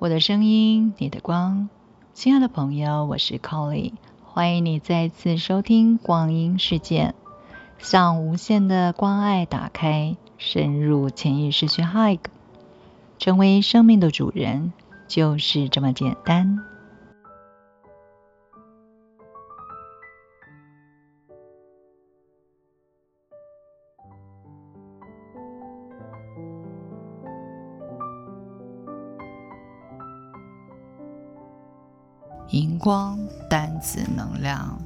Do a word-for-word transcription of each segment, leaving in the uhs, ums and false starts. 我的声音，你的光。亲爱的朋友，我是 Kali， 欢迎你再次收听光阴世界。向无限的关爱打开，深入潜意识去 hike， 成为生命的主人，就是这么简单。荧光单子能量，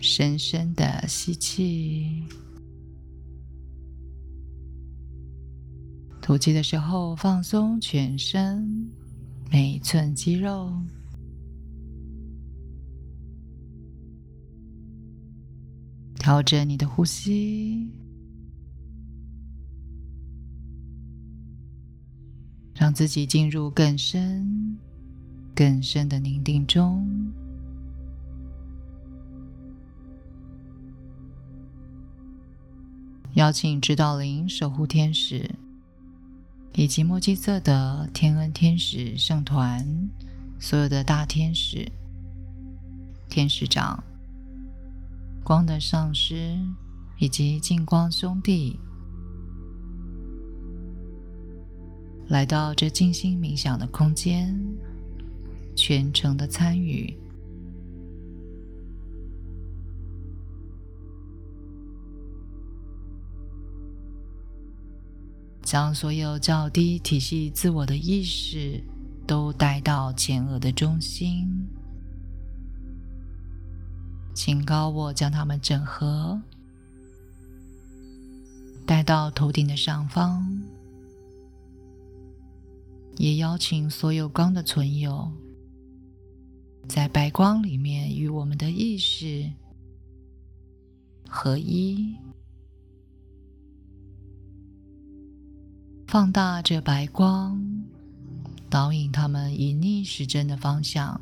深深的吸气，吐气的时候放松全身每一寸肌肉，调整你的呼吸，让自己进入更深、更深的宁静中。邀请指导灵、守护天使以及墨基瑟德天恩天使圣团所有的大天使、天使长、光的上师以及净光兄弟，来到这静心冥想的空间，全程的参与，将所有较低体系自我的意识都带到前额的中心，请高我将它们整合，带到头顶的上方。也邀请所有光的存有，在白光里面与我们的意识合一，放大这白光，导引他们以逆时针的方向，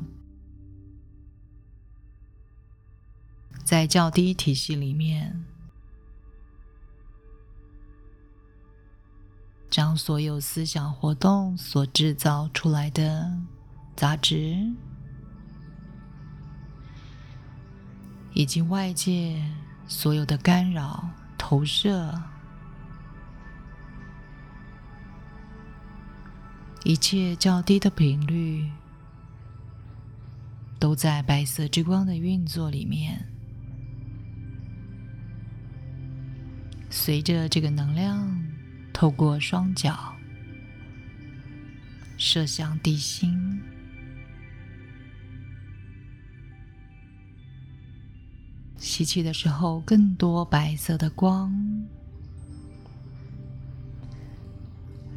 在较低体系里面将所有思想活动所制造出来的杂质，以及外界所有的干扰、投射，一切较低的频率，都在白色之光的运作里面，随着这个能量透过双脚射向地心，吸气的时候更多白色的光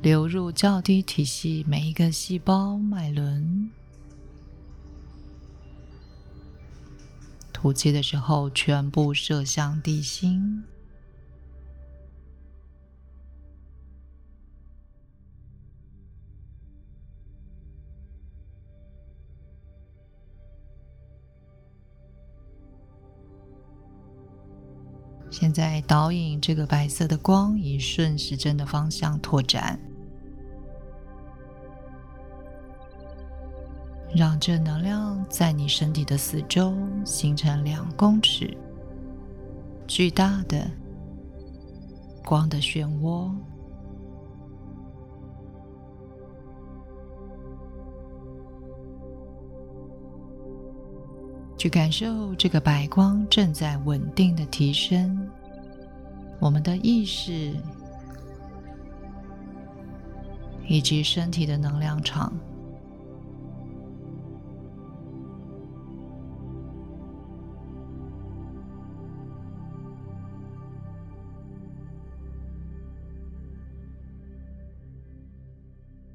流入较低体系每一个细胞脉轮，吐气的时候全部射向地心，现在导引这个白色的光以顺时针的方向拓展，让这能量在你身体的四周形成两公尺巨大的光的漩涡。去感受这个白光正在稳定的提升我们的意识以及身体的能量场，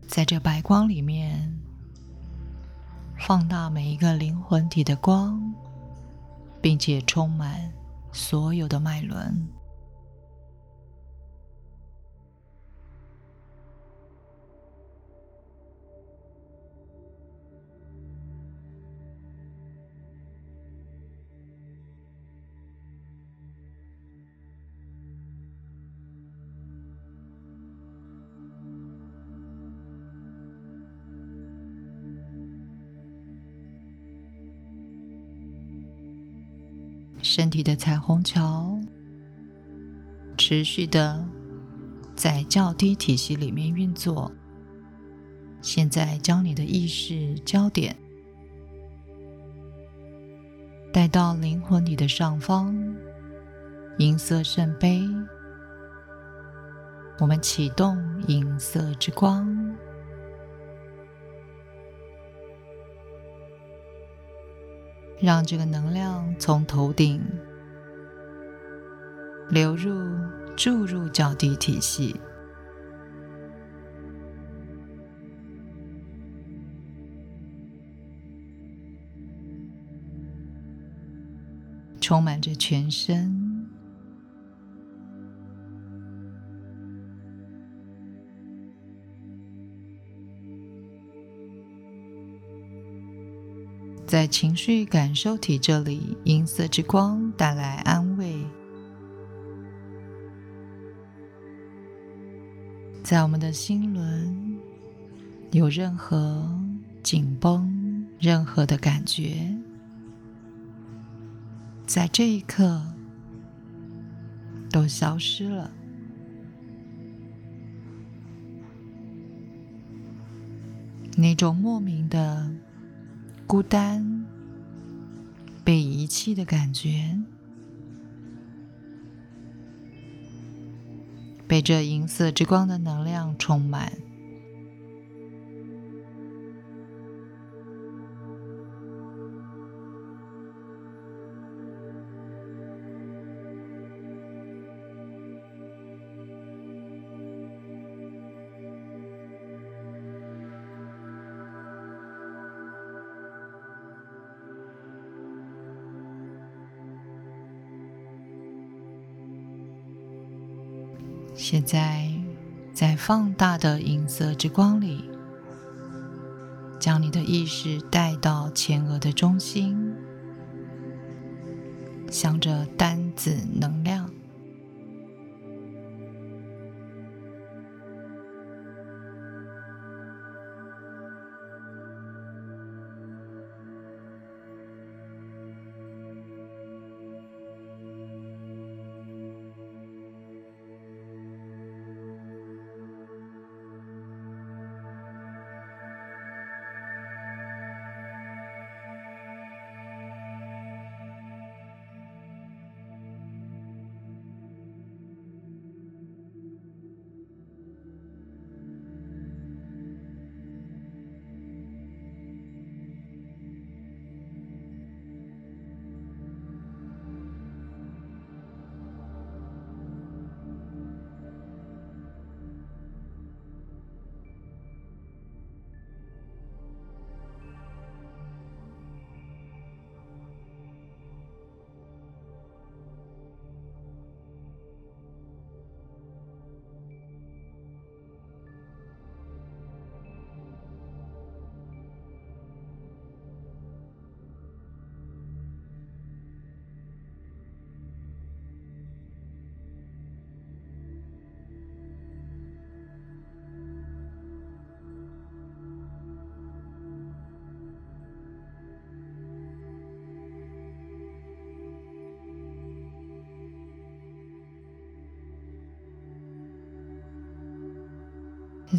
在这白光里面放大每一个灵魂体的光，并且充满所有的脉轮。身体的彩虹桥持续的在较低体系里面运作。现在将你的意识焦点带到灵魂体的上方，银色圣杯，我们启动银色之光，让这个能量从头顶流入注入较低体系。充满着全身，在情绪感受体这里，银色之光带来安慰。在我们的心轮，有任何紧绷、任何的感觉，在这一刻都消失了。那种莫名的孤单、被遗弃的感觉，被这银色之光的能量充满。现在在放大的银色之光里，将你的意识带到前额的中心，向着单子能量，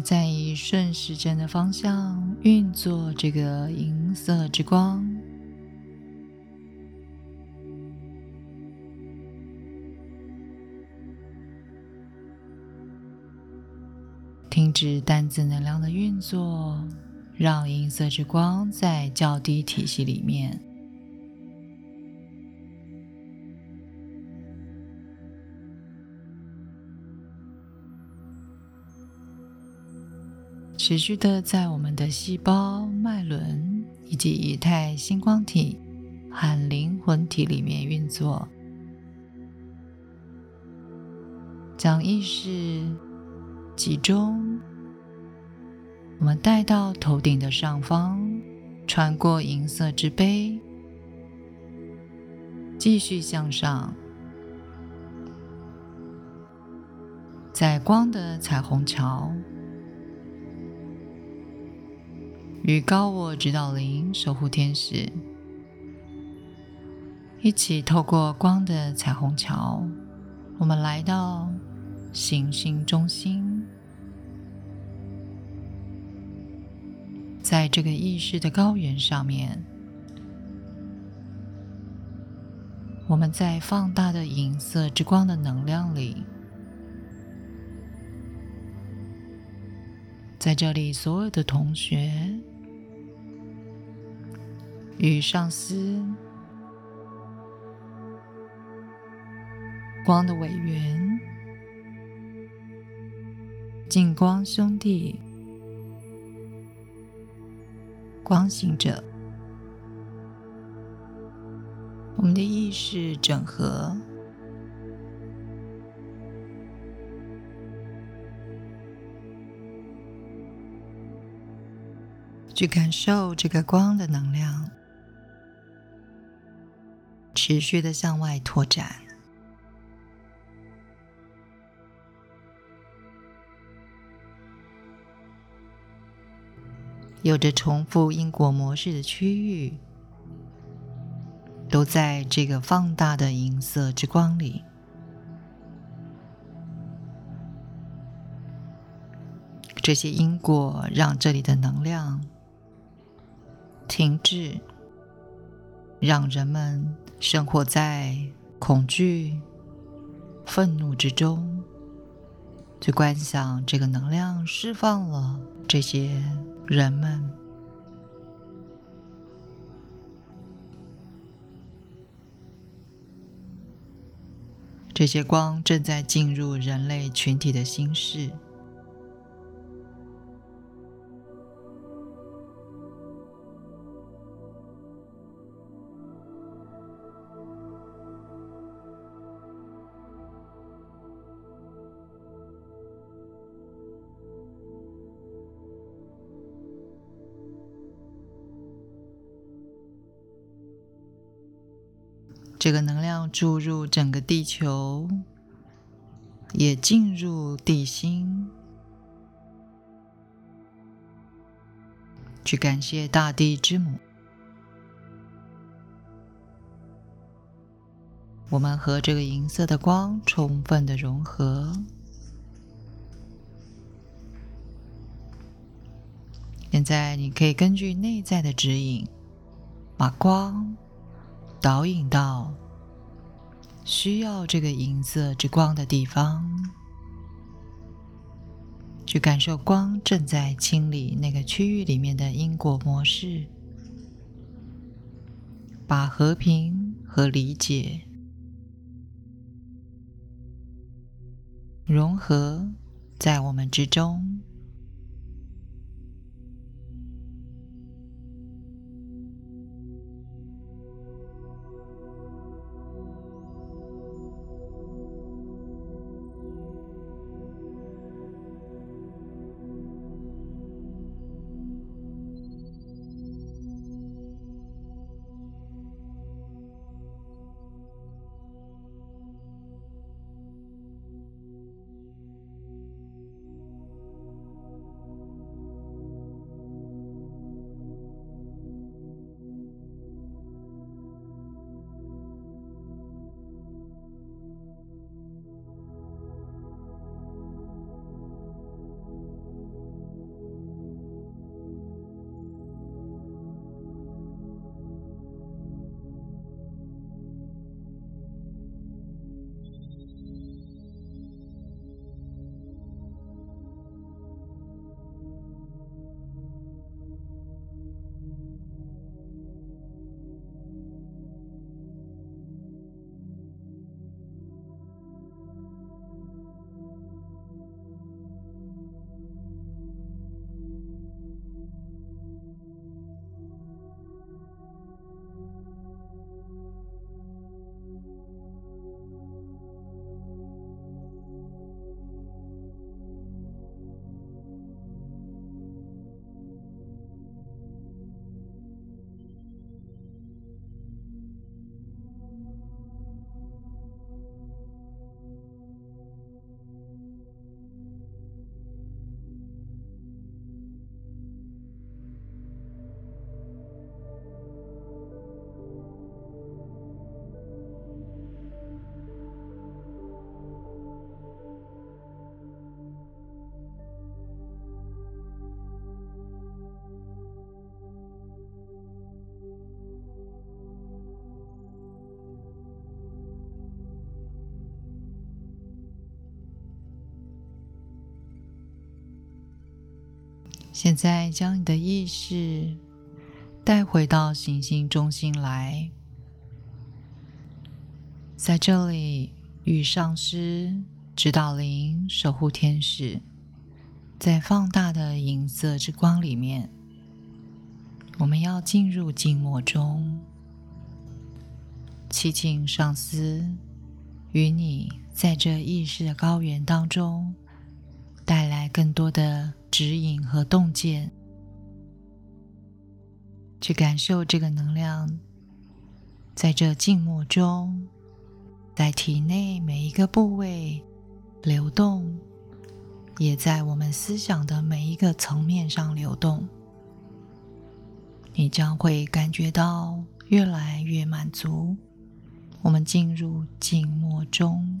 在以顺时针的方向运作这个银色之光，停止单子能量的运作，让银色之光在较低体系里面持续的在我们的细胞、脉轮以及以太星光体和灵魂体里面运作，将意识集中，我们带到头顶的上方，穿过银色之杯，继续向上，在光的彩虹桥与高我指导灵、守护天使一起透过光的彩虹桥，我们来到行星中心。在这个意识的高原上面，我们在放大的银色之光的能量里，在这里所有的同学与上司，光的委员，净光兄弟，光行者，我们的意识整合，去感受这个光的能量持续的向外拓展。有着重复因果模式的区域，都在这个放大的银色之光里。这些因果让这里的能量停滞，让人们生活在恐惧、愤怒之中，去观想这个能量释放了这些人们。这些光正在进入人类群体的心室，这个能量注入整个地球，也进入地心，去感谢大地之母。我们和这个银色的光充分的融合，现在你可以根据内在的指引，把光导引到需要这个银色之光的地方，去感受光正在清理那个区域里面的因果模式，把和平和理解融合在我们之中。现在将你的意识带回到行星中心来，在这里与上师、指导灵、守护天使在放大的银色之光里面，我们要进入静默中，祈请上师与你在这意识的高原当中带来更多的指引和洞见，去感受这个能量在这静默中在体内每一个部位流动，也在我们思想的每一个层面上流动。你将会感觉到越来越满足。我们进入静默中，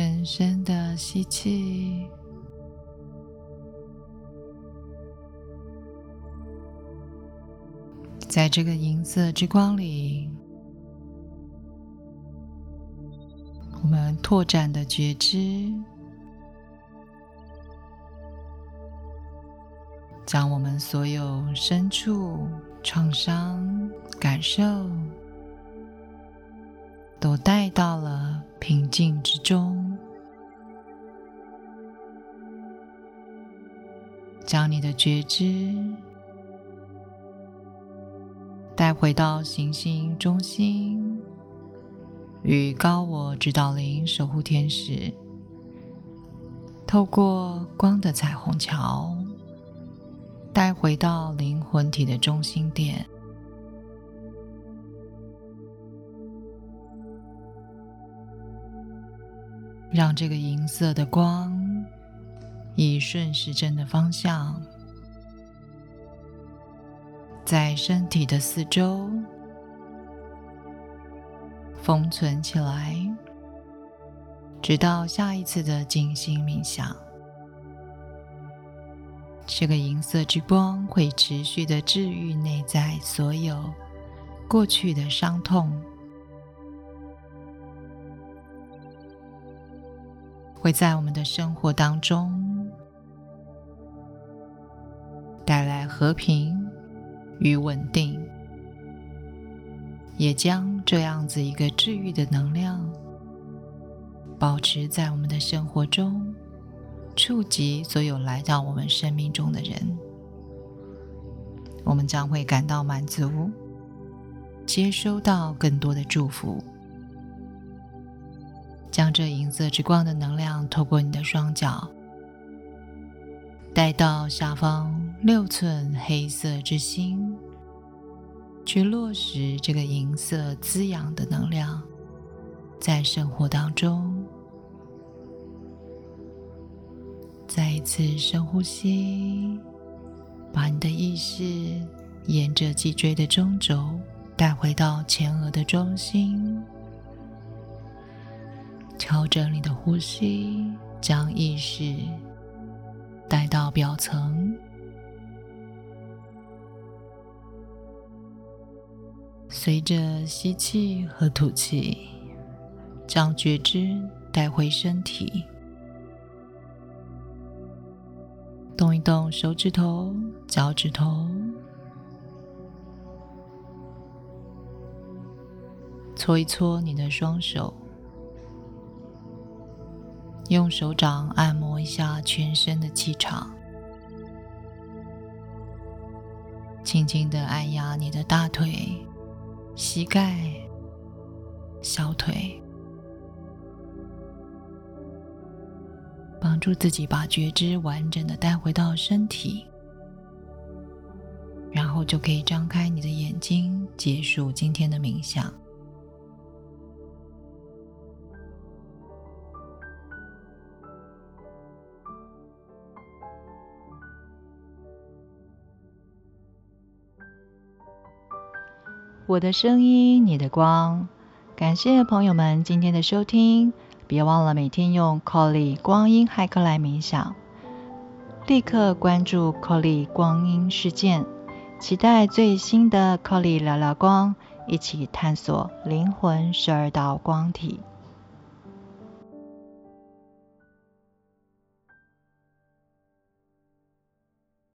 深深的吸气，在这个银色之光里，我们拓展的觉知，将我们所有深处创伤感受都带到了平静之中，将你的觉知带回到行星中心，与高我指导灵守护天使，透过光的彩虹桥带回到灵魂体的中心点。让这个银色的光以顺时针的方向，在身体的四周封存起来，直到下一次的静心冥想。这个银色之光会持续的治愈内在所有过去的伤痛，会在我们的生活当中带来和平与稳定，也将这样子一个治愈的能量保持在我们的生活中，触及所有来到我们生命中的人。我们将会感到满足，接收到更多的祝福。将这银色之光的能量透过你的双脚带到下方六寸黑色之心，去落实这个银色滋养的能量在生活当中。再一次深呼吸，把你的意识沿着脊椎的中轴带回到前额的中心，调整你的呼吸，将意识带到表层，随着吸气和吐气，将觉知带回身体，动一动手指头、脚趾头，搓一搓你的双手，用手掌按摩一下全身的气场，轻轻地按压你的大腿、膝盖、小腿，帮助自己把觉知完整地带回到身体，然后就可以张开你的眼睛，结束今天的冥想。我的声音，你的光。感谢朋友们今天的收听，别忘了每天用 Kali 光阴骇客来冥想。立刻关注 Kali 光阴事件，期待最新的 Kali 聊聊光，一起探索灵魂十二道光体。